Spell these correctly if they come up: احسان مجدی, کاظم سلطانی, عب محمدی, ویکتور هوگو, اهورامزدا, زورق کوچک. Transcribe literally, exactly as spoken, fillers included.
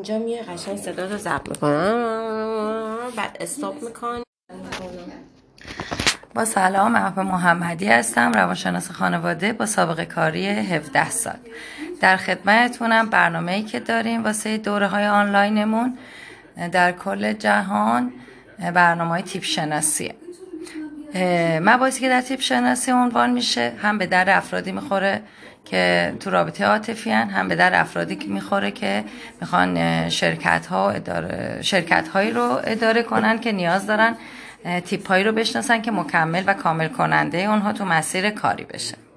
اینجا میه قشنگ صدا رو ضبط میکنم، بعد استاپ میکنم. با سلام، عب محمدی هستم، روانشناس خانواده با سابقه کاری هفده سال. در خدمتتونم. برنامه‌ای که داریم واسه دوره‌های آنلاینمون در کل جهان برنامه‌های تیپ شناسیه. مباحثی که در تیپ شناسی عنوان میشه هم به در افرادی میخوره که تو رابطه عاطفی هن، هم به در افرادی که میخوره که میخوان شرکت ها اداره شرکت هایی رو اداره کنن که نیاز دارن تیپ هایی رو بشناسن که مکمل و کامل کننده اونها تو مسیر کاری بشه.